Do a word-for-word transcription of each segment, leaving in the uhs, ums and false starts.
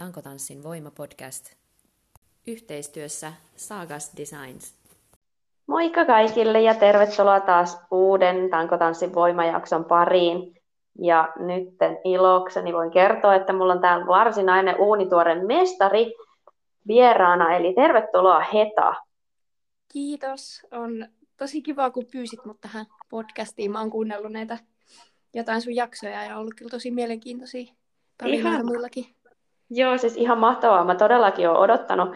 Tankotanssin voima podcast yhteistyössä Sagas Designs. Moikka kaikille ja tervetuloa taas uuden Tankotanssin voimajakson pariin. Ja nyt ilokseni voin kertoa, että mulla on täällä varsinainen uunituore mestari vieraana, eli tervetuloa Heta. Kiitos, on tosi kiva kun pyysit mut tähän podcastiin. Mä oon kuunnellut näitä jotain sun jaksoja ja ollut kyllä tosi mielenkiintoisia tarinoita muillakin. Joo, siis ihan mahtavaa. Mä todellakin oon odottanut.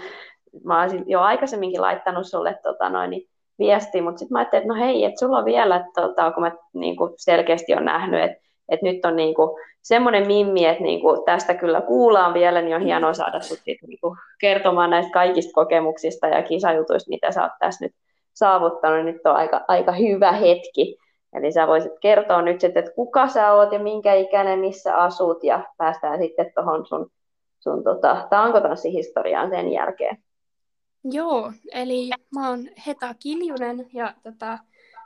Mä oon jo aikaisemminkin laittanut sulle tota, noin, viestiä, mutta sitten mä ajattelin, että no hei, että sulla on vielä, tota, kun mä niin kuin selkeästi oon nähnyt, että et nyt on niin kuin semmoinen mimmi, että niin kuin tästä kyllä kuullaan vielä, niin on hienoa saada sut sit, niin kuin kertomaan näistä kaikista kokemuksista ja kisajutuista, mitä sä oot tässä nyt saavuttanut. Nyt on aika, aika hyvä hetki. Eli sä voisit kertoa nyt sitten, että kuka sä oot ja minkä ikäinen, missä asut, ja päästään sitten tuohon sun, sun tota, tankotanssihistoriaan sen jälkeen. Joo, eli mä oon Heta Kiljunen ja tota,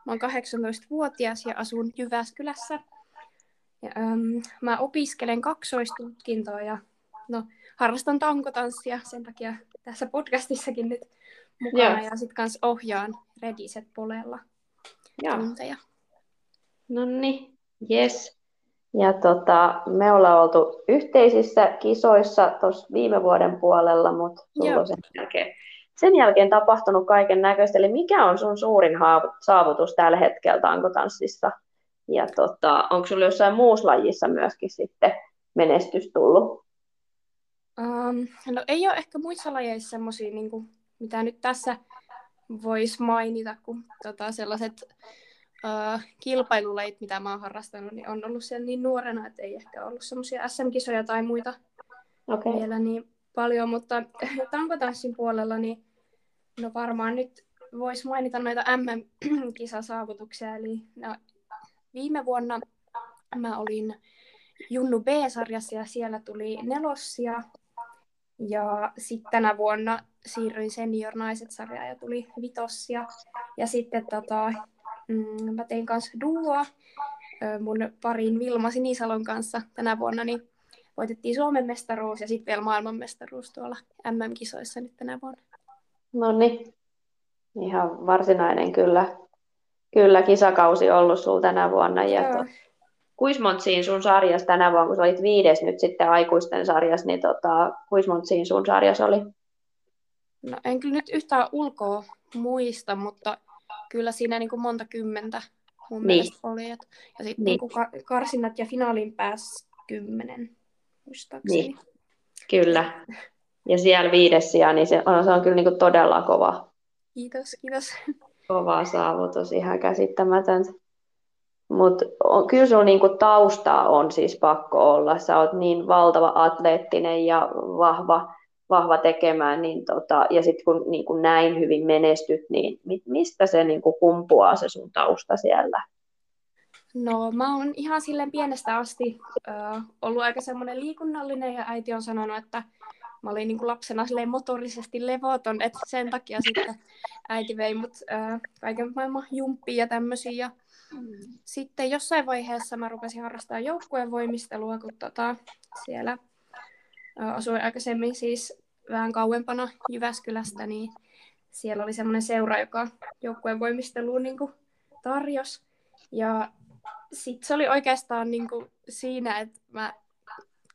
mä oon kahdeksantoistavuotias ja asun Jyväskylässä. Ja, äm, mä opiskelen kaksoistutkintoa ja no, harrastan tankotanssia, sen takia tässä podcastissakin nyt mukana. Yes. Ja sit kans ohjaan Rediset-polella tunteja. No niin, jes. Ja tota, me ollaan oltu yhteisissä kisoissa tuossa viime vuoden puolella, mutta sen jälkeen, sen jälkeen tapahtunut kaiken näköistä. Eli mikä on sun suurin saavutus tällä hetkellä tankotanssissa? Ja tota, onko sulla jossain muussa lajissa myöskin sitten menestys tullut? Um, no ei ole ehkä muissa lajeissa semmoisia, niin kuin, mitä nyt tässä voisi mainita, kun tota, sellaiset Uh, kilpailuleit, mitä mä oon harrastanut, niin on ollut siellä niin nuorena, että ei ehkä ollut semmoisia äs äm-kisoja tai muita okay. vielä niin paljon, mutta tankotanssin puolella niin no varmaan nyt voisi mainita noita äm äm-kisasaavutuksia, eli no, viime vuonna mä olin Junnu B-sarjassa ja siellä tuli nelossia, ja sitten tänä vuonna siirryin senior naiset-sarjaan ja tuli vitossia, ja sitten tota mä tein kanssa duoa mun parin Vilma Sinisalon kanssa tänä vuonna, niin voitettiin Suomen mestaruus ja sitten vielä maailman mestaruus tuolla äm äm-kisoissa nyt tänä vuonna. No niin, ihan varsinainen kyllä, kyllä kisakausi ollut sulla tänä vuonna. To... Kuinka monta siinä sun sarjassa tänä vuonna, kun sä olit viides nyt sitten aikuisten sarjassa, niin tota, kuinka monta siinä sun sarjassa oli? No en kyllä nyt yhtään ulkoa muista, mutta kyllä siinä niin kuin monta kymmentä mun niin. mielestä oli. Et, ja sitten niin. niin karsinnat ja finaalin pääsi kymmenen, muistaakseni. Niin. Kyllä. Ja siellä viides sija, niin se on, se on kyllä niin kuin todella kova. Kiitos, kiitos. Kova saavutus, ihan käsittämätön. Mutta kyllä sulla niin kuin taustaa on siis pakko olla. Sä oot niin valtava atleettinen ja vahva. vahva tekemään, niin tota, ja sitten kun niin kun näin hyvin menestyt, niin mit, mistä se niin kun kumpuaa se sun tausta siellä? No mä oon ihan silleen pienestä asti ö, ollut aika semmoinen liikunnallinen, ja äiti on sanonut, että mä olin niin kun lapsena silleen motorisesti levoton, että sen takia sitten äiti vei mut ö, kaiken maailman jumppiin ja tämmöisiä, ja mm. sitten jossain vaiheessa mä rupesin harrastamaan joukkueen voimistelua, kun tota, siellä asuin aikaisemmin siis vähän kauempana Jyväskylästä, niin siellä oli semmoinen seura, joka joukkueen voimisteluun niin kuin tarjosi. Ja sitten se oli oikeastaan niin kuin siinä, että mä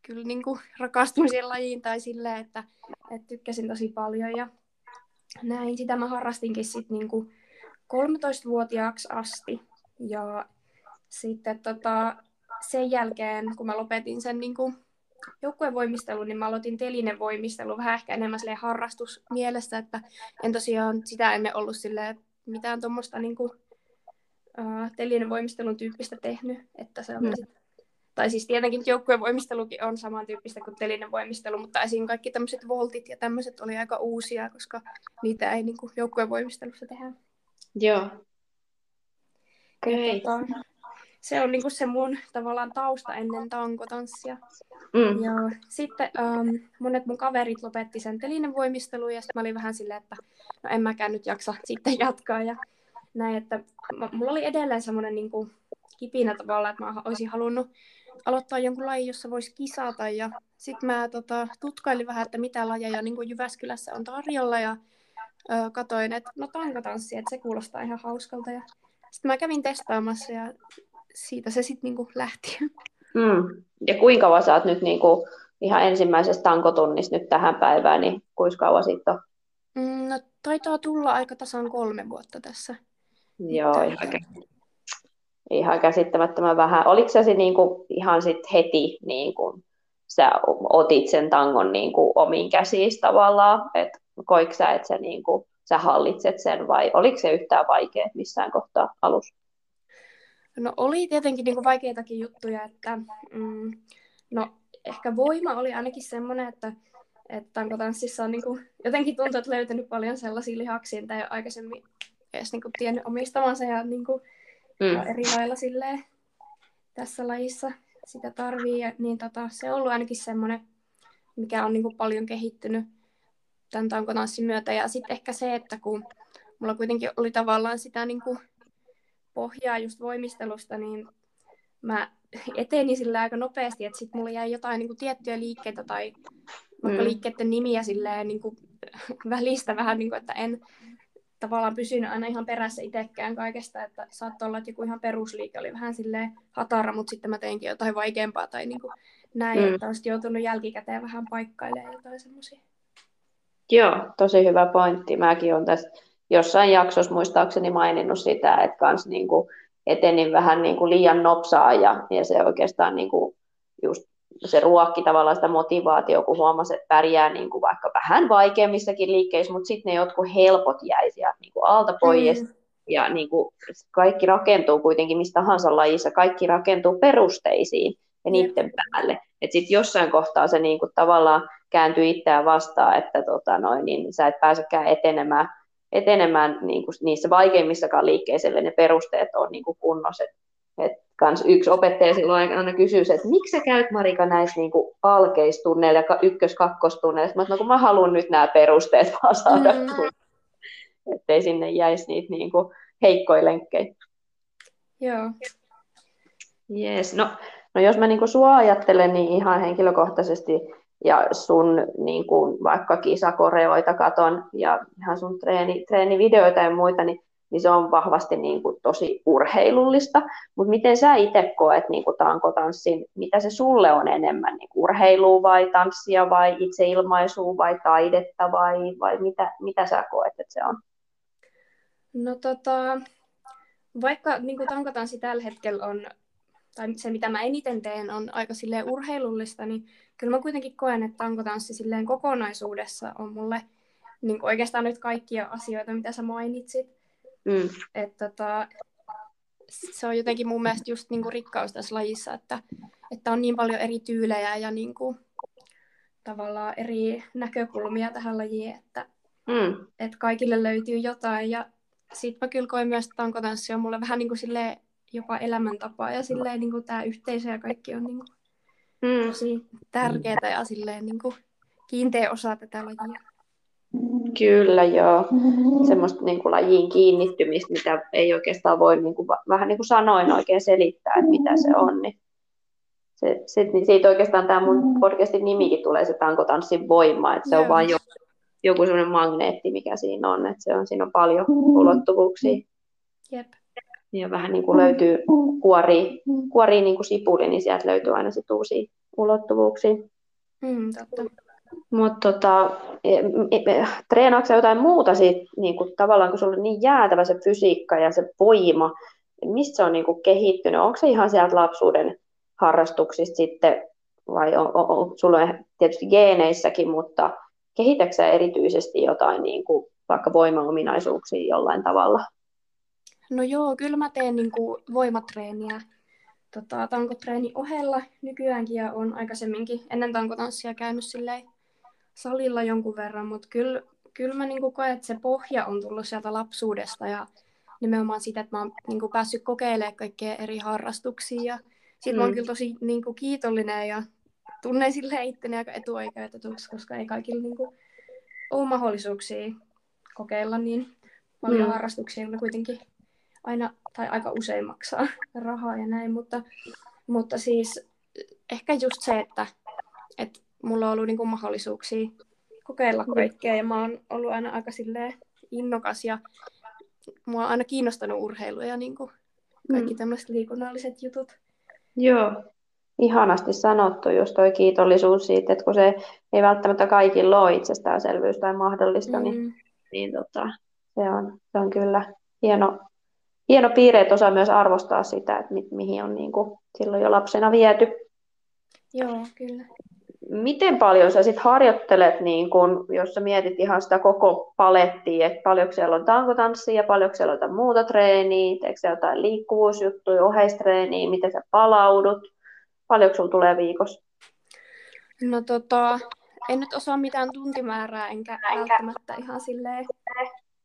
kyllä niin kuin rakastuin siihen lajiin tai silleen, että, että tykkäsin tosi paljon. Ja näin sitä mä harrastinkin sitten niin kuin kolmetoistavuotiaaksi asti. Ja sitten tota, sen jälkeen, kun mä lopetin sen niin kuin joukkueen voimistelu, niin mä aloitin telinen voimistelu vähän ehkä enemmän silleen harrastusmielessä, että en tosiaan sitä ennen ollut silleen mitään tuommoista niin kuin, uh, telinen voimistelun tyyppistä tehnyt, että se on mm. tai siis tietenkin joukkueen voimistelukin on samantyyppistä kuin telinen voimistelu, mutta esiin kaikki tämmöiset voltit ja tämmöiset oli aika uusia, koska niitä ei niin kuin joukkueen voimistelussa tehdä. Joo. Okei. Okay. Se on niinku se mun tavallaan tausta ennen tankotanssia. Mm. Ja sitten ähm, monet mun kaverit lopetti sen telinen voimistelun, ja sitten mä olin vähän silleen, että no en mäkään nyt jaksa sitten jatkaa. Ja näin, että mulla oli edelleen semmoinen niin kuin kipinä tavalla, että mä olisin halunnut aloittaa jonkun lajin, jossa voisi kisata, ja sitten mä tota, tutkailin vähän, että mitä lajeja niin kuin Jyväskylässä on tarjolla, ja ö, katsoin, että no tankotanssi, että se kuulostaa ihan hauskalta, ja sitten mä kävin testaamassa, ja siitä se sitten niin kuin lähti. Mm. Ja kuinka kauan sä oot nyt niin kuin ihan ensimmäisestä tankotunnista nyt tähän päivään, niin kuinka kauan siitä on? No taitaa tulla aika tasan kolme vuotta tässä. Joo, ihan, käsittämättömän. ihan käsittämättömän vähän. Oliko sä se niin kuin ihan sitten heti, niin kuin sä otit sen tangon niin kuin omiin käsiisi tavallaan, että koiko sä, että sä, niin kuin, sä hallitset sen, vai oliko se yhtään vaikea missään kohtaa alussa? No oli tietenkin niin kuin vaikeitakin juttuja, että mm, no ehkä voima oli ainakin semmoinen, että että tankotanssissa on niin kuin, jotenkin tuntuu, että löytänyt paljon sellaisia lihaksia, mitä ei ole aikaisemmin edes niin kuin tiennyt omistamansa, ja niin kuin, mm. eri lailla silleen, tässä lajissa sitä tarvii. Ja, niin tota, se on ollut ainakin semmoinen, mikä on niin kuin paljon kehittynyt tämän tankotanssin myötä. Ja sitten ehkä se, että kun mulla kuitenkin oli tavallaan sitä niin kuin pohjaa just voimistelusta, niin mä etenin sillä aika nopeasti, että sitten mulla jäi jotain niin kuin tiettyjä liikkeitä tai vaikka liikkeiden nimiä silleen, niin kuin, välistä vähän, niin kuin, että en tavallaan pysynyt aina ihan perässä itsekään kaikesta, että saattoi olla, että joku ihan perusliike oli vähän silleen hatara, mutta sitten mä teinkin jotain vaikeampaa tai niin kuin näin, mm. että olisit joutunut jälkikäteen vähän paikkailemaan jotain semmoisia. Joo, tosi hyvä pointti. Mäkin olen tässä jossain jaksossa muistaakseni maininnut sitä, että kans niin kuin etenin vähän niin kuin liian nopsaa ja, ja se oikeastaan niin kuin just se ruokki tavallaan sitä motivaatiota, kun huomasi, että pärjää niin kuin vaikka vähän vaikeammissakin liikkeissä, mutta sitten ne jotkut helpot jäi sieltä niin kuin alta pois. Mm. Ja niin kuin kaikki rakentuu kuitenkin mistä tahansa lajissa, kaikki rakentuu perusteisiin ja niiden mm. päälle. Että sitten jossain kohtaa se niin kuin tavallaan kääntyy itseään vastaan, että tota noin, niin sä et pääsekään etenemään, etenemään niin kuin niissä vaikeimmissakaan liikkeissä, ne perusteet on niin kuin kunnossa. Et kans yksi opettaja silloin aina kysyy, että miksi sä käyt, Marika, näissä niinku alkeistunneilla ja ykkös-kakkostunneilla? Mä oon, no, kun mä haluan nyt nämä perusteet vaan saada, mm. ettei sinne jäisi niitä niinku heikkoja lenkkejä. Joo. Yes. No, no jos mä niinku sua ajattelen, niin ihan henkilökohtaisesti ja sun niinku vaikka kisakoreoita katon ja ihan sun treeni, treenivideoita ja muita, niin niin se on vahvasti niin kuin tosi urheilullista, mutta miten sä itse koet niin kuin tankotanssin, mitä se sulle on enemmän, niin kuin urheilua vai tanssia vai itseilmaisua vai taidetta vai, vai mitä, mitä sä koet, että se on? No tota, vaikka niin kuin tankotanssi tällä hetkellä on, tai se mitä mä eniten teen on aika silleen urheilullista, niin kyllä mä kuitenkin koen, että tankotanssi silleen kokonaisuudessa on mulle niin kuin oikeastaan nyt kaikkia asioita, mitä sä mainitsit. Mm. Että tota, se on jotenkin mun mielestä just niinku rikkaus tässä lajissa, että, että on niin paljon eri tyylejä ja niinku, tavallaan eri näkökulmia tähän lajiin, että mm. et kaikille löytyy jotain. Ja sit mä kyllä koin myös, että tankotanssi on mulle vähän niinku silleen jopa elämäntapaa ja silleen niinku tää yhteisö ja kaikki on niinku mm. tosi tärkeää ja silleen niinku kiinteä osa tätä lajia. Kyllä, joo. Semmoista niin kuin lajiin kiinnittymistä, mitä ei oikeastaan voi, niin kuin, vähän niin kuin sanoin, oikein selittää, että mitä se on. Niin se, se, siitä oikeastaan tämä mun podcastin nimikin tulee, se tankotanssin voima, että se on vaan joku, joku semmoinen magneetti, mikä siinä on, että se on, siinä on paljon ulottuvuuksia. Jep. Ja vähän niin kuin löytyy kuori, kuori niin kuin sipuli, niin sieltä löytyy aina sit uusia ulottuvuuksia. Mm, totta. Mutta tota, treenaatko sä jotain muuta siitä, niin kun tavallaan kun sulla on niin jäätävä se fysiikka ja se voima, mistä se on niin kun kehittynyt? Onko se ihan sieltä lapsuuden harrastuksista sitten, vai on, on, on, sulla on tietysti geeneissäkin, mutta kehitätkö sä erityisesti jotain niin kun, vaikka voimaominaisuuksia jollain tavalla? No joo, kyllä mä teen niin kun voimatreeniä. Tota, tankotreeni ohella nykyäänkin ja on aikaisemminkin ennen tankotanssia käynyt silleen salilla jonkun verran, mutta kyllä, kyllä mä niinku koen, että se pohja on tullut sieltä lapsuudesta ja nimenomaan siitä, että mä oon niinku päässyt kokeilemaan kaikkea eri harrastuksia ja sit mm. mä oon kyllä tosi niinku kiitollinen ja tunnen silleen itteni aika etuoikeutetuksi, koska ei kaikilla niinku ole mahdollisuuksia kokeilla niin paljon mm. harrastuksia, joilla kuitenkin aina tai aika usein maksaa rahaa ja näin, mutta, mutta siis ehkä just se, että, että mulla on ollut niin kuin mahdollisuuksia kokeilla kaikkea ja mä oon ollut aina aika silleen innokas ja mua on aina kiinnostanut urheilu ja niin kuin kaikki tämmöiset liikunnalliset jutut. Joo. Ihanasti sanottu just toi kiitollisuus siitä, että kun se ei välttämättä kaikilla ole itsestäänselvyys tai mahdollista, mm. niin, niin tota, se, on, se on kyllä hieno, hieno piirre, että osaa myös arvostaa sitä, että mi- mihin on niin kuin silloin jo lapsena viety. Joo, kyllä. Miten paljon sä sit harjoittelet, niin kun, jos sä mietit ihan sitä koko palettia, että paljonko siellä on tankotanssia ja paljonko siellä on jotain muuta treeniä, teekö sä jotain liikkuvuusjuttuja, oheistreeniä, miten sä palaudut? Paljonko sulla tulee viikossa? No tota, en nyt osaa mitään tuntimäärää, enkä välttämättä ihan silleen,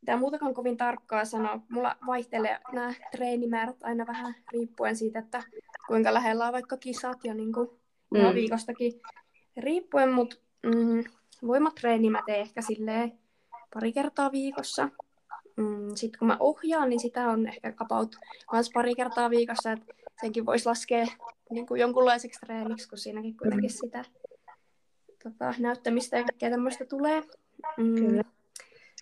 mitään muutakaan kovin tarkkaa sanoa. Mulla vaihtelee nämä treenimäärät aina vähän riippuen siitä, että kuinka lähellä on vaikka kisat ja niin kuin mm. viikostakin riippuen, mutta mm, voimatreeni mä teen ehkä silleen pari kertaa viikossa. Mm, sitten kun mä ohjaan, niin sitä on ehkä about kans pari kertaa viikossa, että senkin voisi laskea niin kuin jonkunlaiseksi treeniksi, kun siinäkin kuitenkin sitä tota, näyttämistä ja kaikkea tämmöistä tulee. Mm. Kyllä.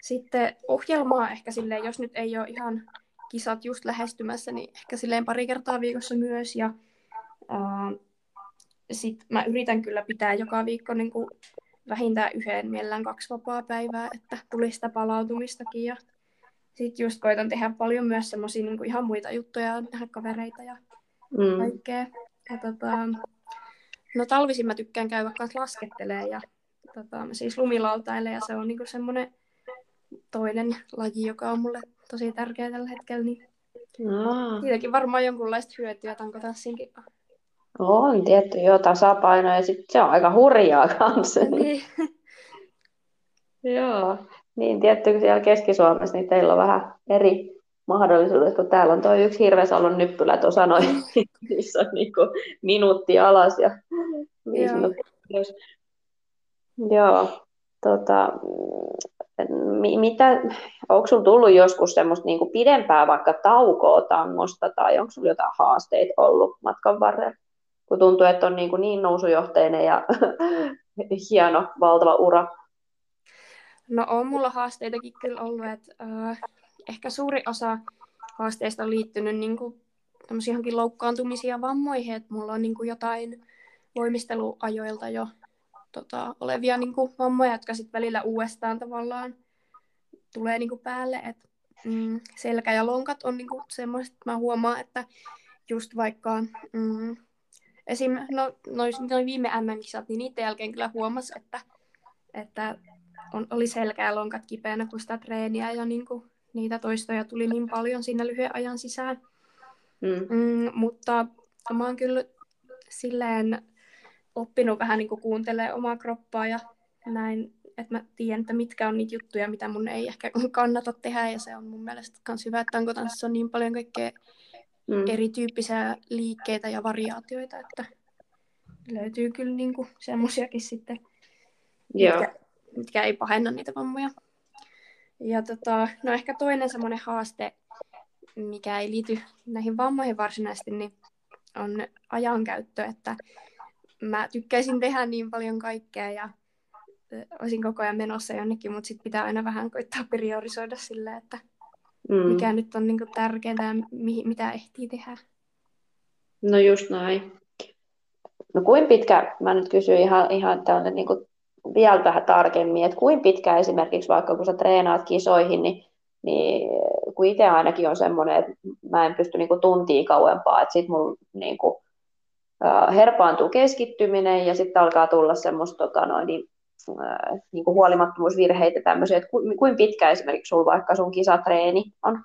Sitten ohjelmaa ehkä silleen, jos nyt ei ole ihan kisat just lähestymässä, niin ehkä silleen pari kertaa viikossa myös. Ja uh, sitten mä yritän kyllä pitää joka viikko niin kuin vähintään yhden, mielellään kaksi vapaapäivää, että tulisi sitä palautumistakin. Ja sitten just koitan tehdä paljon myös semmoisia niin kuin ihan muita juttuja, nähdä kavereita ja mm. kaikkea. Ja tota, no talvisin mä tykkään käydä kanssa laskettelemaan ja tota, mä siis lumilautailen ja se on niinku semmoinen toinen laji, joka on mulle tosi tärkeä tällä hetkellä. Niin no. Siitäkin varmaan jonkunlaista hyötyä tankotanssinkin on. On tietty jo tasapaino ja sitten se on aika hurjaa kanssa. Niin. Joo, niin tietty kun siellä Keski-Suomessa niin teillä on vähän eri mahdollisuudet, kun täällä on tuo yksi Hirvesalon nyppylä, tuo sanoi, missä on niin kuin minuutti alas ja viisi Joo. minuuttia ylös. Joo, tota, mitä, onko sinulla tullut joskus semmoista niin kuin pidempää vaikka taukoa tangosta, tai onko sinulla jotain haasteita ollut matkan varrella? Kun tuntuu, että on niin, kuin niin nousujohteinen ja hieno, valtava ura. No on mulla haasteitakin kyllä ollut, että Äh... ehkä suuri osa haasteista on liittynyt niin kuin tämmöisiin loukkaantumisiin ja vammoihin, että mulla on niin kuin jotain voimisteluajoilta jo tota, olevia niin kuin vammoja, jotka sitten välillä uudestaan tavallaan tulee niin kuin päälle. Et, mm, selkä ja lonkat on niin kuin semmoiset, että mä huomaan, että just vaikka mm, esim. No, noi, noi viime M M-kisat, niin niiden jälkeen kyllä huomasi, että, että on, oli selkä ja lonkat kipeänä, kun sitä treeniä ja niin kuin niitä toistoja tuli niin paljon siinä lyhyen ajan sisään. Mm. Mm, mutta mä oon kyllä silleen oppinut vähän niin kuin kuuntelemaan omaa kroppaa ja näin, että mä tiedän, että mitkä on niitä juttuja, mitä mun ei ehkä kannata tehdä. Ja se on mun mielestä myös hyvä, että tankotanssissa on niin paljon kaikkea mm. erityyppisiä liikkeitä ja variaatioita, että löytyy kyllä niin kuin semmoisiakin sitten, yeah. mitkä, mitkä ei pahenna niitä vammoja. Ja tota, no ehkä toinen semmoinen haaste, mikä ei liity näihin vammoihin varsinaisesti, niin on ajankäyttö, että mä tykkäisin tehdä niin paljon kaikkea ja olisin koko ajan menossa jonnekin, mutta sit pitää aina vähän koittaa priorisoida sillä, että mikä mm. nyt on niinku tärkeintä ja mihin, mitä ehtii tehdä. No just näin. No kuin pitkä, mä nyt kysyn ihan, ihan tällainen niinku vielä vähän tarkemmin, että kuinka pitkään esimerkiksi vaikka kun sä treenaat kisoihin, niin, niin kun itse ainakin on semmoinen, että mä en pysty niinku tuntia kauempaa, että sit mun niinku, äh, herpaantuu keskittyminen ja sitten alkaa tulla semmoista tota, noin, äh, niinku huolimattomuusvirheitä tämmöisiä, että ku, kuinka pitkä esimerkiksi sulla vaikka sun kisatreeni on?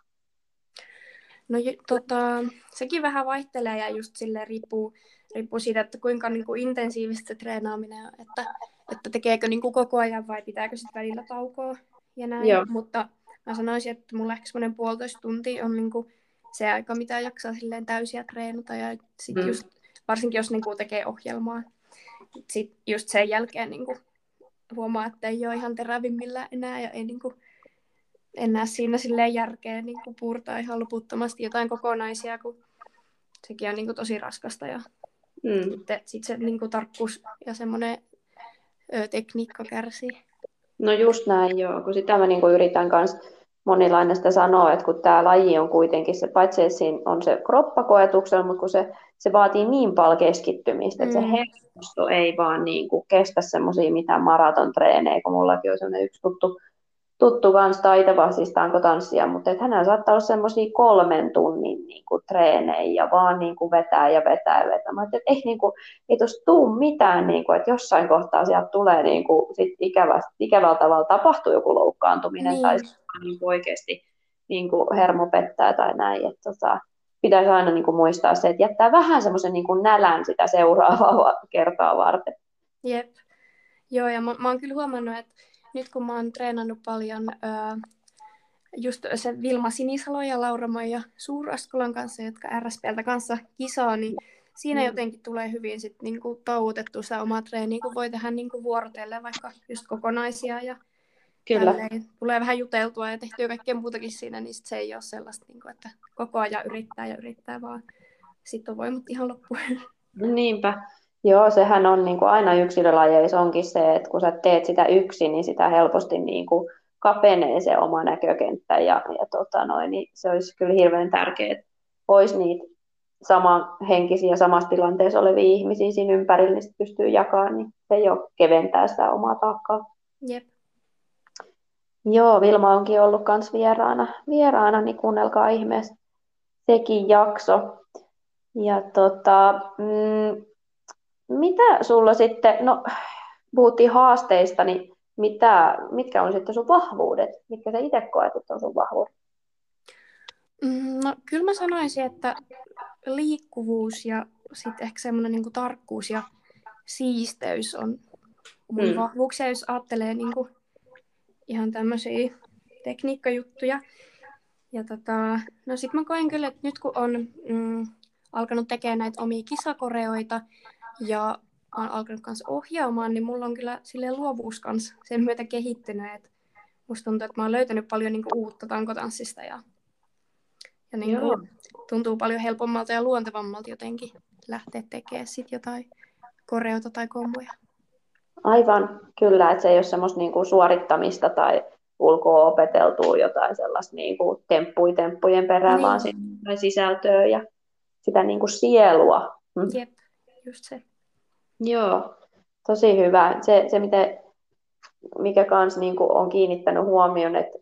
No tota, sekin vähän vaihtelee ja just silleen riippuu, riippuu siitä, että kuinka niinku intensiivistä se treenaaminen on, että että tekeekö niin kuin koko ajan vai pitääkö sitten välillä taukoa ja näin. Joo. Mutta mä sanoisin, että mulla ehkä semmoinen puolitoista tuntia on niin kuin se aika, mitä jaksaa silleen täysiä treenata. Ja sit mm. just, varsinkin jos niin kuin tekee ohjelmaa. Sitten just sen jälkeen niin kuin huomaa, että ei ole ihan terävimmillä enää ja ei niin kuin en näe siinä silleen järkeä niin kuin puurtaa ihan loputtomasti jotain kokonaisia, kun sekin on niin kuin tosi raskasta. Ja mm. sitten sit se niin kuin tarkkuus ja semmoinen ö, tekniikka kärsii. No just näin, joo. Kun sitä mä niin kuin yritän kanssa monilla aina sitä sanoa, että kun tämä laji on kuitenkin, se, paitsi että siinä on se kroppakoetuksella, mutta kun se, se vaatii niin paljon keskittymistä, että mm. se hermosto ei vaan niin kuin kestä semmoisia mitään maratontreenejä, kun mullakin on semmoinen yksi tuttu, tuttu kanssa taitava, siis tankotanssia, mutta hänellä saattaa olla semmoisia kolmen tunnin niin kuin treenejä, ja vaan niin kuin vetää ja vetää ja vetää. Mä ajattelin, että ei, niin kuin, ei tuossa tule mitään, niin kuin, että jossain kohtaa sieltä tulee niin kuin, sit ikävä, ikävällä tavalla tapahtuu joku loukkaantuminen niin. Tai niin kuin oikeasti niin kuin hermo pettää tai näin. Että, tota, pitäisi aina niin kuin muistaa se, että jättää vähän semmoisen niin kuin nälän sitä seuraavaa kertaa varten. Jep. Joo, ja mä, mä oon kyllä huomannut, että nyt kun mä oon treenannut paljon ää, just se Vilma Sinisalo ja Laura-Maija Suuraskolan kanssa, jotka R S P:ltä kanssa kisaa, niin siinä mm. jotenkin tulee hyvin sit niinku tauotettua sitä omaa treeniä, kun voi tehdä niinku vuorotellen vaikka just kokonaisia ja kyllä. Tälleen, tulee vähän juteltua ja tehtyä kaikkea muutakin siinä, niin sit se ei ole sellaista, niinku, että koko ajan yrittää ja yrittää, vaan sitten on voimat ihan loppuun. Niinpä. Joo, sehän on niin kuin aina yksilölajeissa onkin se, että kun sä teet sitä yksin, niin sitä helposti niin kuin kapenee se oma näkökenttä. Ja, ja tota noin, niin se olisi kyllä hirveän tärkeää, että olisi niitä samanhenkisiä ja samassa tilanteessa olevia ihmisiä siinä ympärillä, niin pystyy jakamaan, niin se jo keventää sitä omaa taakkaa. Jep. Joo, Vilma onkin ollut kans vieraana, vieraana niin kuunnelkaa ihmeessä sekin jakso. Ja tota... Mm, mitä sulla sitten, no puhuttiin haasteista, niin mitä, mitkä on sitten sun vahvuudet? Mitkä sä itse koet, että on sun vahvuudet? No kyllä mä sanoisin, että liikkuvuus ja sitten ehkä semmoinen niin kuin tarkkuus ja siisteys on mun hmm. vahvuuksia, jos ajattelee niin kuin ihan tämmöisiä tekniikkajuttuja. Ja tota, no sit mä koen kyllä, että nyt kun on mm, alkanut tekemään näitä omia kisakoreoita, ja olen alkanut kanssa ohjaamaan, niin mulla on kyllä silleen luovuus kanssa sen myötä kehittynyt. Et musta tuntuu, että mä oon löytänyt paljon niinku uutta tankotanssista ja, ja niinku tuntuu paljon helpommalta ja luontevammalta jotenkin lähteä tekemään sit jotain koreota tai komboja. Aivan, kyllä, että se ei ole semmoista niinku suorittamista tai ulkoa opeteltua jotain sellaista niinku temppui temppujen perään, niin. Vaan sitä sisältöä ja sitä niinku sielua. Jep. Just se. Joo, tosi hyvä. Se, se miten, mikä kans niinku on kiinnittänyt huomioon, että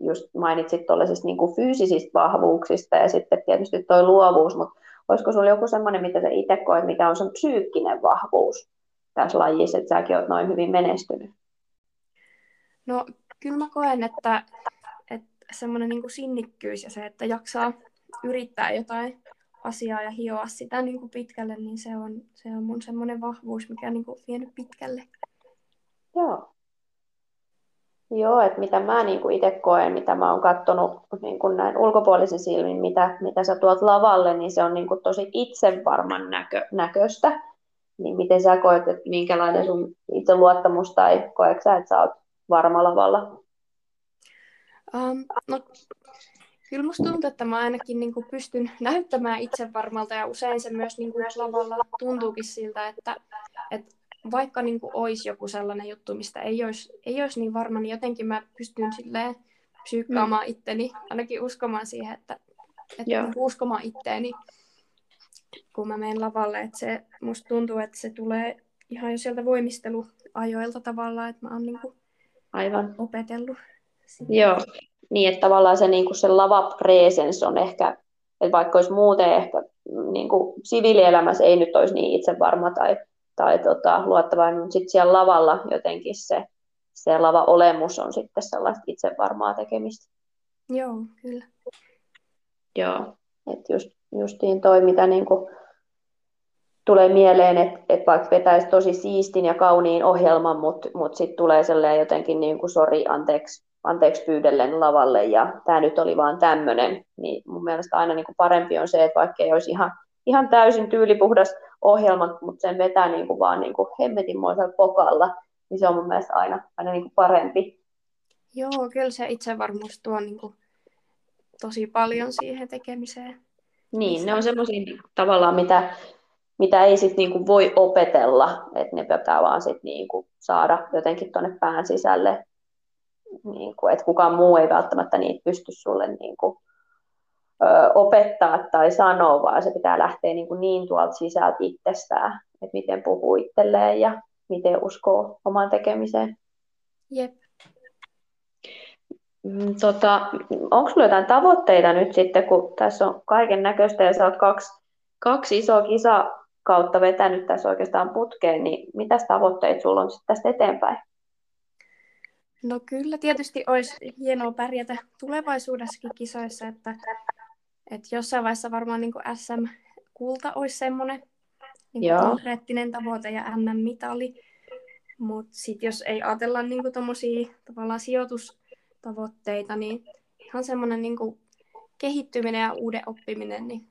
just mainitsit tuollaisista niinku fyysisistä vahvuuksista ja sitten tietysti toi luovuus, mutta olisiko sulla joku semmoinen, mitä sä itse koet, mikä on sun psyykkinen vahvuus tässä lajissa, että säkin oot noin hyvin menestynyt? No kyllä mä koen, että, että semmoinen niinku sinnikkyys ja se, että jaksaa yrittää jotain asiaa ja hioa sitä niin kuin pitkälle, niin se on, se on mun semmoinen vahvuus, mikä on niin kuin vienyt pitkälle. Joo. Joo, että mitä mä niin kuin itse koen, mitä mä oon katsonut niin kuin näin ulkopuolisen silmin, mitä, mitä sä tuot lavalle, niin se on niin kuin tosi itsevarman näkö, näköistä. Niin miten sä koet, että minkälainen sun itseluottamus tai koetko sä, että sä oot varma lavalla? Um, no... Kyllä musta tuntuu, että mä ainakin niin kuin pystyn näyttämään itse varmalta ja usein se myös niin kuin lavalla tuntuukin siltä, että, että vaikka niin kuin olisi joku sellainen juttu, mistä ei olisi, ei olisi niin varma, niin jotenkin mä pystyn silleen psyykkaamaan itteni, ainakin uskomaan siihen, että, että uskomaan itteeni, kun mä menen lavalle. Että se, musta tuntuu, että se tulee ihan jo sieltä voimisteluajoilta tavallaan, että mä oon niin kuin aivan opetellut sitä. Joo. Niin, että tavallaan se, niin kuin se lavapresence on ehkä, että vaikka olisi muuten ehkä niin kuin siviilielämässä ei nyt olisi niin itsevarma tai, tai tota, luottavainen, mutta sitten siellä lavalla jotenkin se, se lava-olemus on sitten sellaista itsevarmaa tekemistä. Joo, kyllä. Joo, että just, justiin toi, mitä niin kuin tulee mieleen, että et vaikka vetäisi tosi siistin ja kauniin ohjelman, mutta mut sitten tulee sellainen jotenkin niin kuin sori, anteeksi, anteeksi pyydellen lavalle ja tämä nyt oli vaan tämmöinen, niin mun mielestä aina niin kuin parempi on se, että vaikka ei olisi ihan, ihan täysin tyylipuhdas ohjelma, mutta sen vetää niin kuin vaan niin kuin hemmetinmoisella pokalla, niin se on mun mielestä aina, aina niin kuin parempi. Joo, kyllä se itsevarmuus tuo niin kuin tosi paljon siihen tekemiseen. Niin, ne on semmoisia tavallaan, mitä, mitä ei sit niinku voi opetella, että ne pitää vaan sit niinku saada jotenkin tuonne pään sisälle, niinku, että kukaan muu ei välttämättä niitä pysty sulle niinku, ö, opettaa tai sanoa, vaan se pitää lähteä niinku niin tuolta sisältä itsestään, että miten puhuu itselleen ja miten uskoo omaan tekemiseen. Jep. Tota, onko sinulla jotain tavoitteita nyt sitten, kun tässä on kaiken näköistä ja sä oot kaksi, kaksi isoa kisakautta vetänyt tässä oikeastaan putkeen, niin mitäs tavoitteita sulla on sitten tästä eteenpäin? No kyllä, tietysti olisi hienoa pärjätä tulevaisuudessakin kisoissa, että, että jossain vaiheessa varmaan niin kuin äs äm-kulta olisi semmoinen niin konkreettinen tavoite ja äm äm-mitali, mutta sitten jos ei ajatella niin kuin tommosia tavallaan sijoitus tavoitteita, niin ihan semmoinen niin kuin kehittyminen ja uuden oppiminen, niin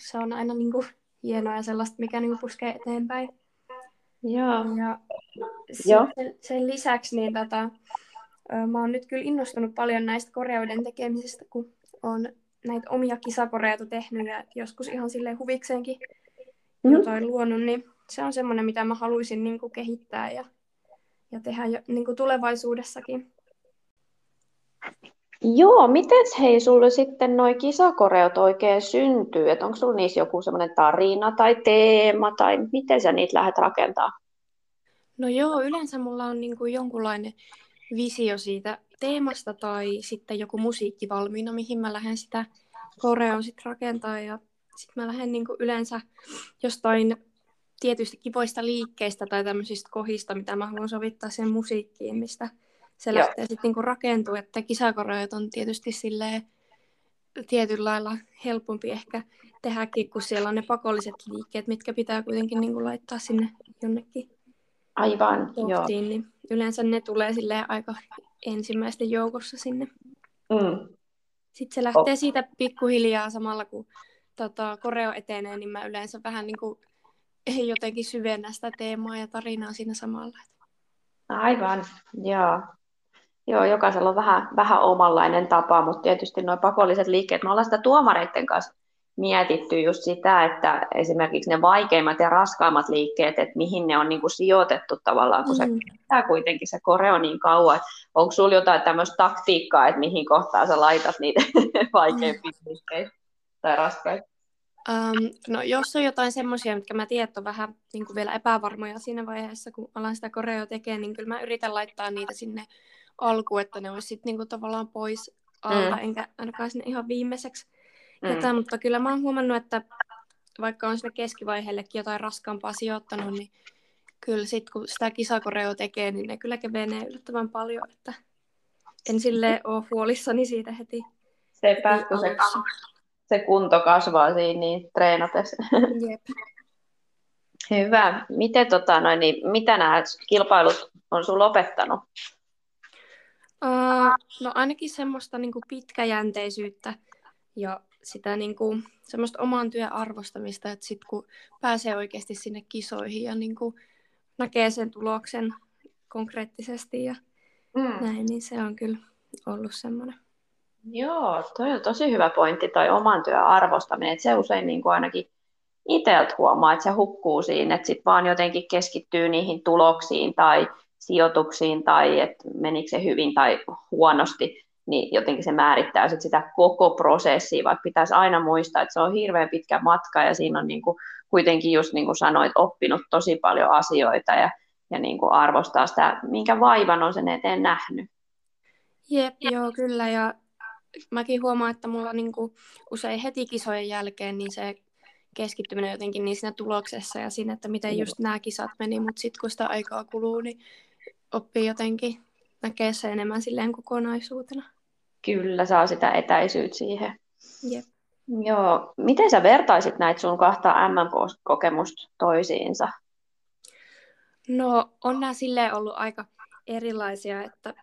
se on aina niin kuin hienoa ja sellaista, mikä niin kuin puskee eteenpäin. Joo. Ja Joo. Sen, sen lisäksi niin tätä, mä oon nyt kyllä innostunut paljon näistä koreoiden tekemisistä, kun oon näitä omia kisakoreita tehnyt ja joskus ihan silleen huvikseenkin mm. jotain luonut, niin se on semmoinen, mitä mä haluaisin niin kuin kehittää ja, ja tehdä jo, niin kuin tulevaisuudessakin. Joo, miten hei sulle sitten nuo kisakoreot oikein syntyy? Et onko sulla niissä joku semmoinen tarina tai teema tai miten sä niitä lähdet rakentamaan? No joo, yleensä mulla on niinku jonkunlainen visio siitä teemasta tai sitten joku musiikki valmiina, mihin mä lähden sitä koreoa sitten rakentaa. Ja sitten mä lähden niinku yleensä jostain tietysti kivoista liikkeistä tai tämmöisistä kohdista, mitä mä haluan sovittaa sen musiikkiin, mistä se lähtee sitten niinku rakentuu, että kisakoreot on tietysti silleen tietyllä lailla helpompi ehkä tehdäkin, kun siellä on ne pakolliset liikkeet, mitkä pitää kuitenkin niinku laittaa sinne jonnekin. Aivan, tohtiin, joo. Niin yleensä ne tulee silleen aika ensimmäisten joukossa sinne. Mm. Sitten se lähtee oh. siitä pikkuhiljaa samalla, kun tota, koreo etenee, niin mä yleensä vähän niinku jotenkin syvennä sitä teemaa ja tarinaa siinä samalla. Aivan, joo. Joo, jokaisella on vähän, vähän omanlainen tapa, mutta tietysti nuo pakolliset liikkeet, me ollaan sitä tuomareiden kanssa mietitty just sitä, että esimerkiksi ne vaikeimmat ja raskaimmat liikkeet, että mihin ne on niin kuin sijoitettu tavallaan, kun se pitää mm. kuitenkin se koreo niin kauan. Onko sulla jotain tämmöistä taktiikkaa, että mihin kohtaan sä laitat niitä vaikeimpia mm. liikkeitä tai raskaita? Um, no jos on jotain semmoisia, mitkä mä tiedän, on vähän niin kuin vielä epävarmoja siinä vaiheessa, kun alan sitä koreoa tekemään, niin kyllä mä yritän laittaa niitä sinne alkuun, että ne olisi sitten niin kuin tavallaan pois alta, mm. enkä ainakaan sinne ihan viimeiseksi. Mm. Jotain, mutta kyllä mä oon huomannut, että vaikka on sinne keskivaiheellekin jotain raskaampaa sijoittanut, niin kyllä sitten kun sitä kisakoreoa tekee, niin ne kyllä kevenee yllättävän paljon, että en silleen ole huolissani siitä heti. Sepä, kun se Se kunto kasvaa siinä niin treenatessa. Jep. Hyvä. Miten, tota, noin, niin, mitä nämä kilpailut on sinulla opettanut? Uh, no ainakin semmoista niin kuin pitkäjänteisyyttä ja sitä niin kuin, semmoista oman työn arvostamista, että sitten kun pääsee oikeasti sinne kisoihin ja niin kuin, näkee sen tuloksen konkreettisesti ja mm. näin, niin se on kyllä ollut semmoinen. Joo, toi on tosi hyvä pointti, toi oman työn arvostaminen, että se usein niin kuin ainakin itseltä huomaa, että se hukkuu siinä, että sitten vaan jotenkin keskittyy niihin tuloksiin tai sijoituksiin tai että menikö se hyvin tai huonosti, niin jotenkin se määrittää sit sitä koko prosessia, vaikka pitäisi aina muistaa, että se on hirveän pitkä matka ja siinä on niin kuin kuitenkin just niin kuin sanoit, oppinut tosi paljon asioita ja, ja niin kuin arvostaa sitä, minkä vaivan on sen eteen nähnyt. Jep, joo, kyllä ja mäkin huomaan, että mulla niinku usein heti kisojen jälkeen niin se keskittyminen jotenkin niin siinä tuloksessa ja siinä, että miten just nämä kisat meni, mutta sitten kun sitä aikaa kuluu, niin oppii jotenkin näkee se enemmän silleen kokonaisuutena. Kyllä, saa sitä etäisyyttä siihen. Jep. Joo. Miten sä vertaisit näitä sun kahta äm äm-kokemusta toisiinsa? No, on nämä silleen ollut aika erilaisia, että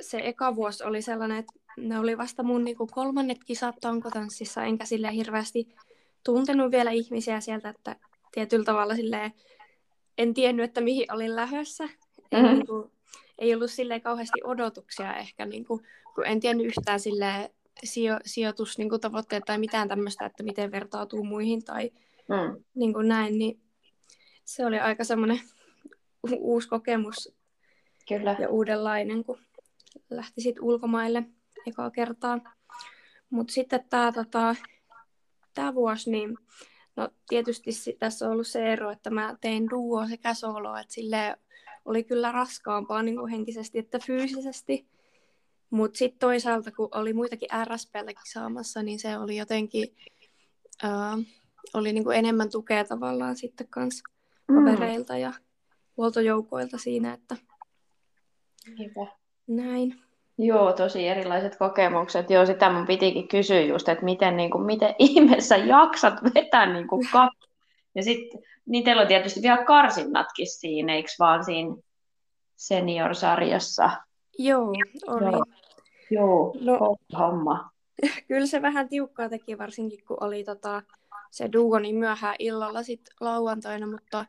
se eka vuosi oli sellainen, että ne oli vasta mun niin kuin kolmannet kisat tankotanssissa, enkä silleen hirveästi tuntenut vielä ihmisiä sieltä, että tietyllä tavalla silleen en tiennyt, että mihin olin lähdössä. Mm-hmm. En niin kuin ei ollut silleen kauheasti odotuksia ehkä, niin kuin, kun en tiennyt yhtään silleen sijo- sijoitustavoitteet niin tai mitään tämmöistä, että miten vertautuu muihin tai mm. niin kuin näin, niin se oli aika semmoinen u- uusi kokemus. Kyllä. Ja uudenlainen, kun lähti sitten ulkomaille ekaa kertaa. Mutta sitten tämä tota, tää vuosi, niin no, tietysti tässä on ollut se ero, että mä tein duo sekä soloa, että silleen oli kyllä raskaampaa niin kuin henkisesti että fyysisesti. Mutta sitten toisaalta, kun oli muitakin R S P-lläkin saamassa, niin se oli jotenkin ää, oli niin kuin enemmän tukea tavallaan sitten kans kavereilta mm. ja huoltojoukoilta siinä, että kiva. Näin. Joo, tosi erilaiset kokemukset. Joo, sitä mun pitikin kysyä just, että miten, niin kuin, miten ihmeessä jaksat vetää niin kuin kaksi. Ja sitten, niin teillä on tietysti vielä karsinnatkin siinä, eikö vaan siinä seniorsarjassa? Joo, oli. Joo, Joo no, homma. Kyllä se vähän tiukkaa teki, varsinkin kun oli tota, se duo niin myöhään illalla sit lauantaina, mutta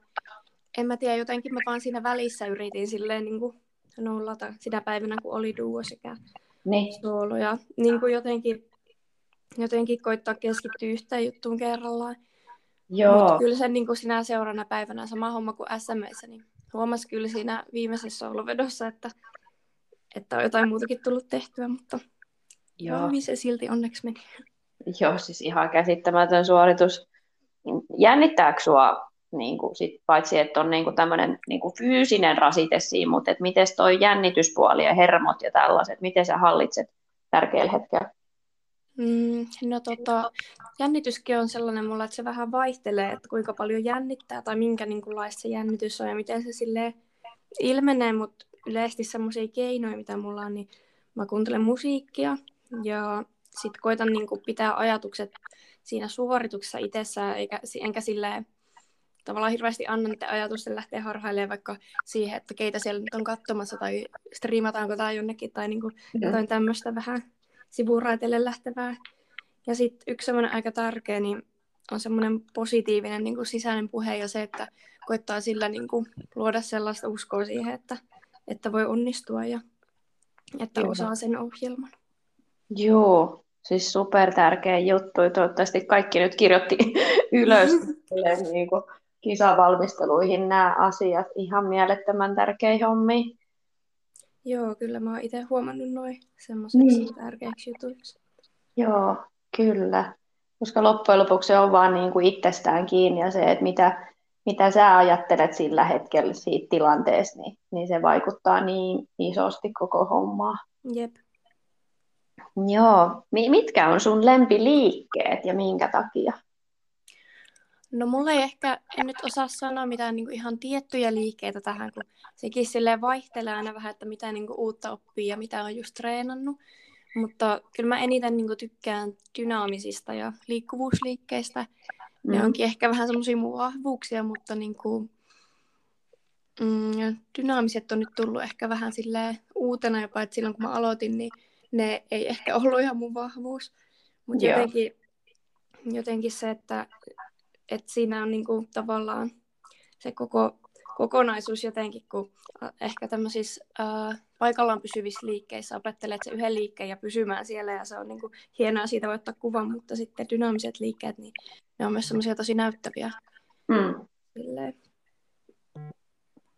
en mä tiedä, jotenkin mä vaan siinä välissä yritin silleen niin kuin nollata sitä päivänä, kun oli duo sekä niin. sooloja. Niin kuin jotenkin, jotenkin koittaa keskittyä yhteen juttuun kerrallaan. Mutta kyllä sen niin kuin sinä seuraavana päivänä sama homma kuin S M:ssä, niin huomasi kyllä siinä viimeisessä soolovedossa, että, että on jotain muutakin tullut tehtyä, mutta joo, hyvin se silti onneksi meni. Joo, siis ihan käsittämätön suoritus. Jännittääkö sua? Niin kuin sit, paitsi, että on niin kuin tämmöinen niin kuin fyysinen rasite siinä, mutta miten toi jännityspuoli ja hermot ja tällaiset, miten sä hallitset tärkeällä hetkellä? Mm, no tota, jännityskin on sellainen mulla, että se vähän vaihtelee, että kuinka paljon jännittää tai minkä minkälaista se jännitys on ja miten se silleen ilmenee, mutta yleisesti semmoisia keinoja, mitä mulla on, niin mä kuuntelen musiikkia ja sitten koitan niin kuin pitää ajatukset siinä suorituksessa itsessään, eikä, enkä silleen tavallaan hirveästi annan niiden ajatusten lähteä harhailemaan vaikka siihen, että keitä siellä nyt on katsomassa tai striimataanko tai jonnekin tai niin kuin mm. jotain tämmöistä vähän sivuraiteille lähtevää. Ja sitten yksi semmoinen aika tärkeä niin on semmoinen positiivinen niin kuin sisäinen puhe ja se, että koittaa sillä niin kuin luoda sellaista uskoa siihen, että, että voi onnistua ja että Joo. osaa sen ohjelman. Joo. Siis super tärkeä juttu. Toivottavasti kaikki nyt kirjoitti ylös niin kuin kisavalmisteluihin nämä asiat. Ihan mielettömän tärkeä hommi. Joo, kyllä mä oon itse huomannut noin semmoiseksi niin. tärkeäksi jutuiksi. Joo, kyllä. Koska loppujen lopuksi se on vaan niin kuin itsestään kiinni ja se, että mitä, mitä sä ajattelet sillä hetkellä siitä tilanteesta, niin, niin se vaikuttaa niin isosti koko hommaa. Jep. Joo. Mitkä on sun lempiliikkeet ja minkä takia? No mulla ei ehkä, en nyt osaa sanoa mitään niinku ihan tiettyjä liikkeitä tähän, kun sekin silleen vaihtelee aina vähän, että mitä niinku uutta oppii ja mitä on just treenannut. Mutta kyllä mä eniten niinku tykkään dynaamisista ja liikkuvuusliikkeistä. Mm. Ne onkin ehkä vähän semmosia mun vahvuuksia, mutta niinku, mm, dynaamiset on nyt tullut ehkä vähän silleen uutena jopa, että silloin kun mä aloitin, niin ne ei ehkä ollut ihan mun vahvuus, mutta jotenkin, jotenkin se, että, että siinä on niinku tavallaan se koko kokonaisuus jotenkin, kun ehkä tämmöisissä äh, paikallaan pysyvissä liikkeissä opettelet se yhden liikkeen ja pysymään siellä, ja se on niinku hienoa, siitä voi ottaa kuvan, mutta sitten dynaamiset liikkeet, niin ne on myös semmoisia tosi näyttäviä. Mm.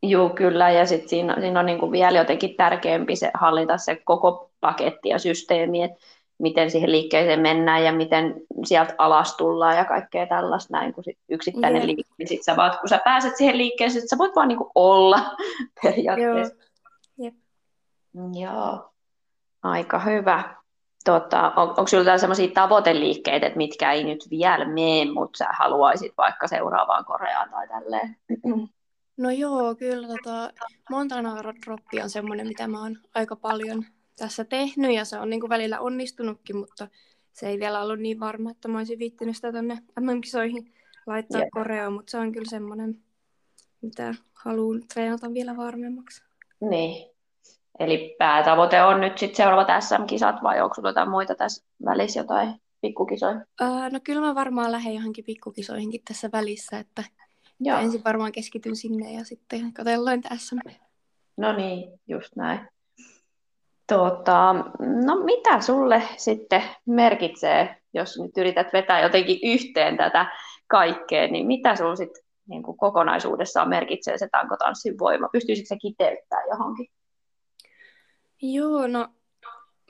Joo, kyllä, ja sitten siinä, siinä on niinku vielä jotenkin tärkeämpi se, hallita se koko paketti ja systeemi, että miten siihen liikkeeseen mennään ja miten sieltä alas tullaan ja kaikkea tällaista näin, kun sit yksittäinen yeah. liike, niin sit sä vaan, kun sä pääset siihen liikkeeseen, sit sä voit vaan niinku olla periaatteessa. Joo. Yep. Joo, aika hyvä. Tota, on, onko sinulla sellaisia tavoiteliikkeitä, että mitkä ei nyt vielä mene, mutta sä haluaisit vaikka seuraavaan Koreaan tai tälleen? No joo, kyllä tota, Montana Droppi on semmoinen, mitä mä oon aika paljon tässä tehnyt ja se on niin kuin välillä onnistunutkin, mutta se ei vielä ollut niin varma, että mä olisin viittinyt sitä tuonne M M-kisoihin laittaa yeah. Koreaan, mutta se on kyllä semmoinen, mitä haluan treenata vielä varmemmaksi. Niin, eli päätavoite on nyt sitten seuraavat S M-kisat vai onko sulla jotain muita tässä välissä jotain pikkukisoja? Öö, no kyllä mä varmaan lähden johonkin pikkukisoihinkin tässä välissä, että Joo. ensin varmaan keskityn sinne ja sitten katsellaan tässä. No niin, just näin. Tuota, no mitä sulle sitten merkitsee, jos nyt yrität vetää jotenkin yhteen tätä kaikkea, niin mitä sulle sitten niin kuin kokonaisuudessaan merkitsee se tankotanssin voima? Pystyisikö se kiteyttämään johonkin? Joo, no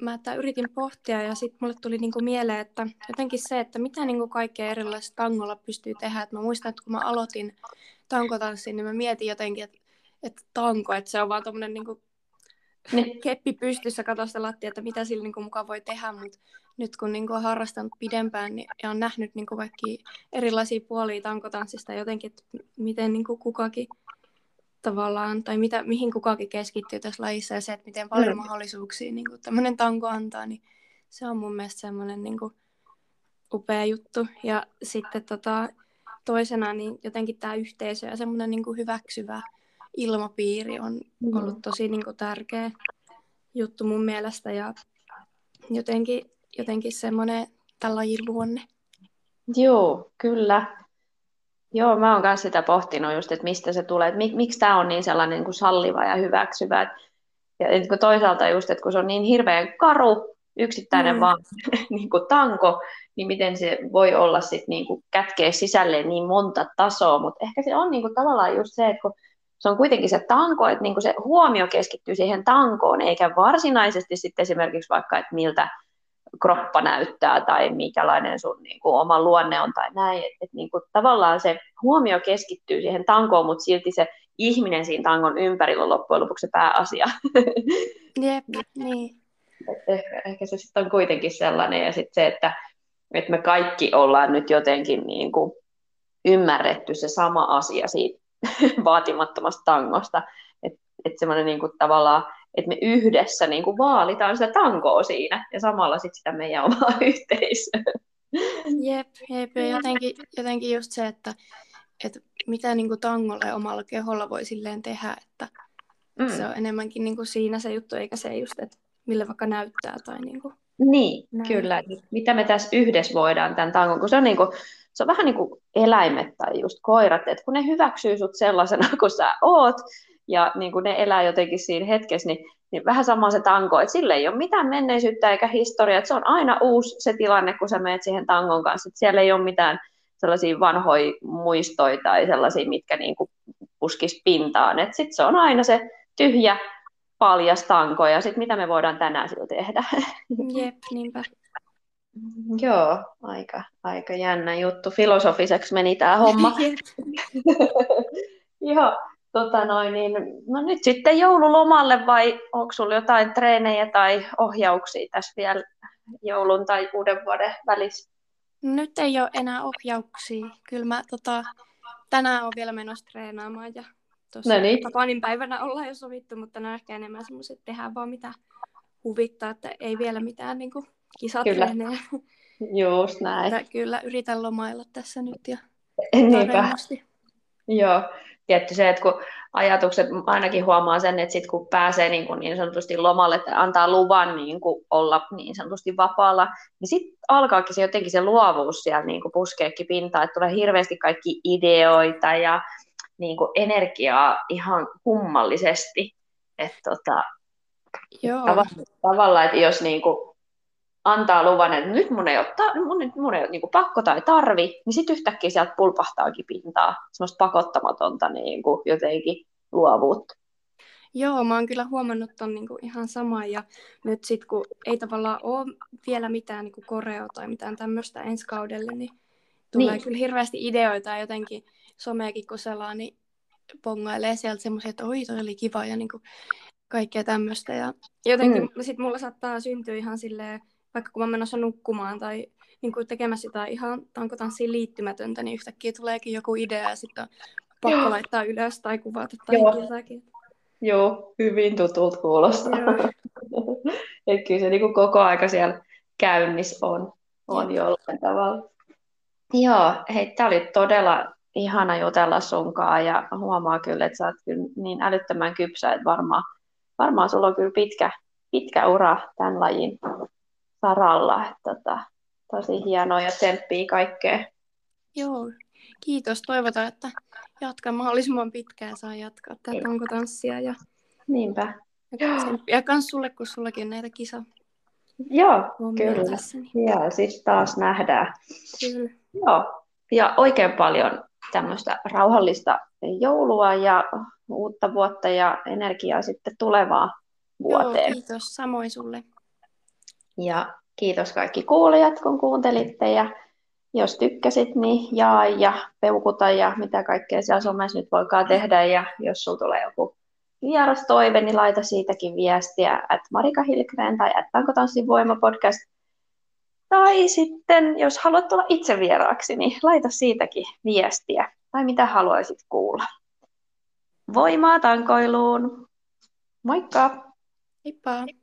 mä tämän yritin pohtia ja sitten mulle tuli niinku mieleen, että jotenkin se, että mitä niinku kaikkea erilaisilla tangolla pystyy tehdä. Et mä muistan, että kun mä aloitin tankotanssin, niin mä mietin jotenkin, että et tanko, että se on vaan tommonen niinku keppi pystyssä, katso sitä lattia, että mitä sillä niinku mukaan voi tehdä. Mut nyt kun niinku on harrastanut pidempään niin, ja on nähnyt niinku kaikki erilaisia puolia tankotanssista jotenkin, että miten niinku kukakin tavallaan, tai mitä, mihin kukakin keskittyy tässä lajissa ja se, että miten paljon mahdollisuuksia niin kuin tämmöinen tanko antaa, niin se on mun mielestä semmoinen niin kuin upea juttu. Ja sitten tota, toisena niin jotenkin tämä yhteisö ja semmoinen niin kuin hyväksyvä ilmapiiri on ollut tosi niin kuin tärkeä juttu mun mielestä ja jotenkin, jotenkin semmoinen tämän lajin luonne. Joo, kyllä. Joo, mä oon myös sitä pohtinut just, että mistä se tulee, että mik, miksi tämä on niin sellainen niin kuin salliva ja hyväksyvä. Et, ja et kun toisaalta just, että kun se on niin hirveän karu, yksittäinen mm. vaan niin kuin tanko, niin miten se voi olla sitten niin kuin kätkeä sisälleen niin monta tasoa. Mutta ehkä se on niin kuin tavallaan just se, että kun se on kuitenkin se tanko, että niin kuin se huomio keskittyy siihen tankoon, eikä varsinaisesti sitten esimerkiksi vaikka, että miltä kroppa näyttää tai mikälainen sun niin kuin, oma luonne on tai näin. Et, et, niin kuin, tavallaan se huomio keskittyy siihen tankoon, mutta silti se ihminen siinä tangon ympärillä on loppujen lopuksi se pääasia. Jep, niin. Ehkä, ehkä se sitten on kuitenkin sellainen. Ja sitten se, että, että me kaikki ollaan nyt jotenkin niin kuin, ymmärretty se sama asia siitä vaatimattomasta tangosta. Että et semmoinen niin kuin, tavallaan että me yhdessä niin kuin vaalitaan sitä tankoa siinä ja samalla sit sitä meidän omaa yhteisöä. Jep, jep. Ja jotenkin, jotenkin just se, että, että mitä niin kuin tangolla ja omalla keholla voi silleen tehdä, että mm. se on enemmänkin niin kuin siinä se juttu, eikä se just, että millä vaikka näyttää. Tai niin, kuin niin kyllä. Mitä me tässä yhdessä voidaan tämän tangon, kun se on, niin kuin, se on vähän niin kuin eläimet tai just koirat, että kun ne hyväksyy sut sellaisena kuin sä oot, ja niin kuin ne elää jotenkin siinä hetkessä, niin, niin vähän sama se tanko, että sille ei ole mitään menneisyyttä eikä historiaa, että se on aina uusi se tilanne, kun sä menet siihen tangon kanssa, että siellä ei ole mitään sellaisia vanhoja muistoja tai sellaisia, mitkä niin kuin puskisi pintaan, että sitten se on aina se tyhjä, paljas tanko, ja sitten mitä me voidaan tänään sillä tehdä. Jep, niinpä. Joo, aika, aika jännä juttu, filosofiseksi meni tämä homma. Joo. Tota noin, niin, no nyt sitten joululomalle vai onko sulla jotain treenejä tai ohjauksia tässä vielä joulun tai uuden vuoden välissä? Nyt ei ole enää ohjauksia. Kyllä mä tota, tänään olen vielä menossa treenaamaan ja tuossa Tapanin päivänä ollaan jo sovittu, mutta nämä on ehkä enemmän semmoiset, että tehdään vaan mitä huvittaa, että ei vielä mitään niin kuin kisatreenejä. Just näin. Mutta kyllä yritän lomailla tässä nyt ja todennäköisesti. Joo. Tietty se, että kun ajatukset, ainakin huomaa sen, että sit kun pääsee niin, kuin niin sanotusti lomalle, että antaa luvan niin kuin olla niin sanotusti vapaalla, niin sitten alkaakin se jotenkin se luovuus siellä niin kuin puskeekin pintaan, että tulee hirveästi kaikki ideoita ja niin kuin energiaa ihan kummallisesti. Että tota, tavallaan, tavalla, että jos niin kuin antaa luvan, että nyt mun ei ole, ta- mun, mun ei ole niin kuin pakko tai tarvi, niin sitten yhtäkkiä sieltä pulpahtaakin pintaa semmoista pakottamatonta niin kuin jotenkin luovuutta. Joo, mä oon kyllä huomannut ton niin kuin ihan samaa, ja nyt sitten kun ei tavallaan ole vielä mitään niin kuin koreoa tai mitään tämmöistä ensi kaudelle, niin tulee niin kyllä hirveästi ideoita ja jotenkin someakin kun selaa, niin pongailee sieltä semmoisia, että oi, toi oli kiva ja niin kuin kaikkea tämmöistä. Ja jotenkin mm. sitten mulla saattaa syntyä ihan silleen, vaikka kun mä menossa nukkumaan tai niin kuin tekemässä jotain ihan tankotanssiin liittymätöntä, niin yhtäkkiä tuleekin joku idea ja sitten on pakko Joo. laittaa ylös tai kuvata tai Joo. jotakin. Joo, hyvin tutulta kuulostaa. Että kyllä se niin kuin koko aika siellä käynnissä on, on jollain tavalla. Joo, hei, tää oli todella ihana jutella sunkaan ja huomaa kyllä, että sä oot kyllä niin älyttömän kypsä, että varmaan, varmaan sulla on kyllä pitkä, pitkä ura tämän lajin saralla. Että tota, tosi hienoa ja tsemppiä kaikkea. Joo, kiitos. Toivotaan, että jatkan mahdollisimman pitkään, saa jatkaa tätä tankotanssia ja Niinpä. Ja kans sulle, kun sullakin on näitä kisaa. Joo, kyllä. Tässä, niin. Ja siis taas nähdään. Kyllä. Joo. Ja oikein paljon tämmöistä rauhallista joulua ja uutta vuotta ja energiaa sitten tulevaan vuoteen. Joo, kiitos. Samoin sulle. Ja kiitos kaikki kuulijat, kun kuuntelitte. Ja jos tykkäsit, niin jaa ja peukuta ja mitä kaikkea siellä somessa nyt voikaan tehdä. Ja jos sulla tulee joku vierastoive, niin laita siitäkin viestiä at Marika Hilgren tai at Tankotanssin voima podcast. Tai sitten, jos haluat tulla itse vieraaksi, niin laita siitäkin viestiä. Tai mitä haluaisit kuulla. Voimaa tankoiluun! Moikka! Heippa!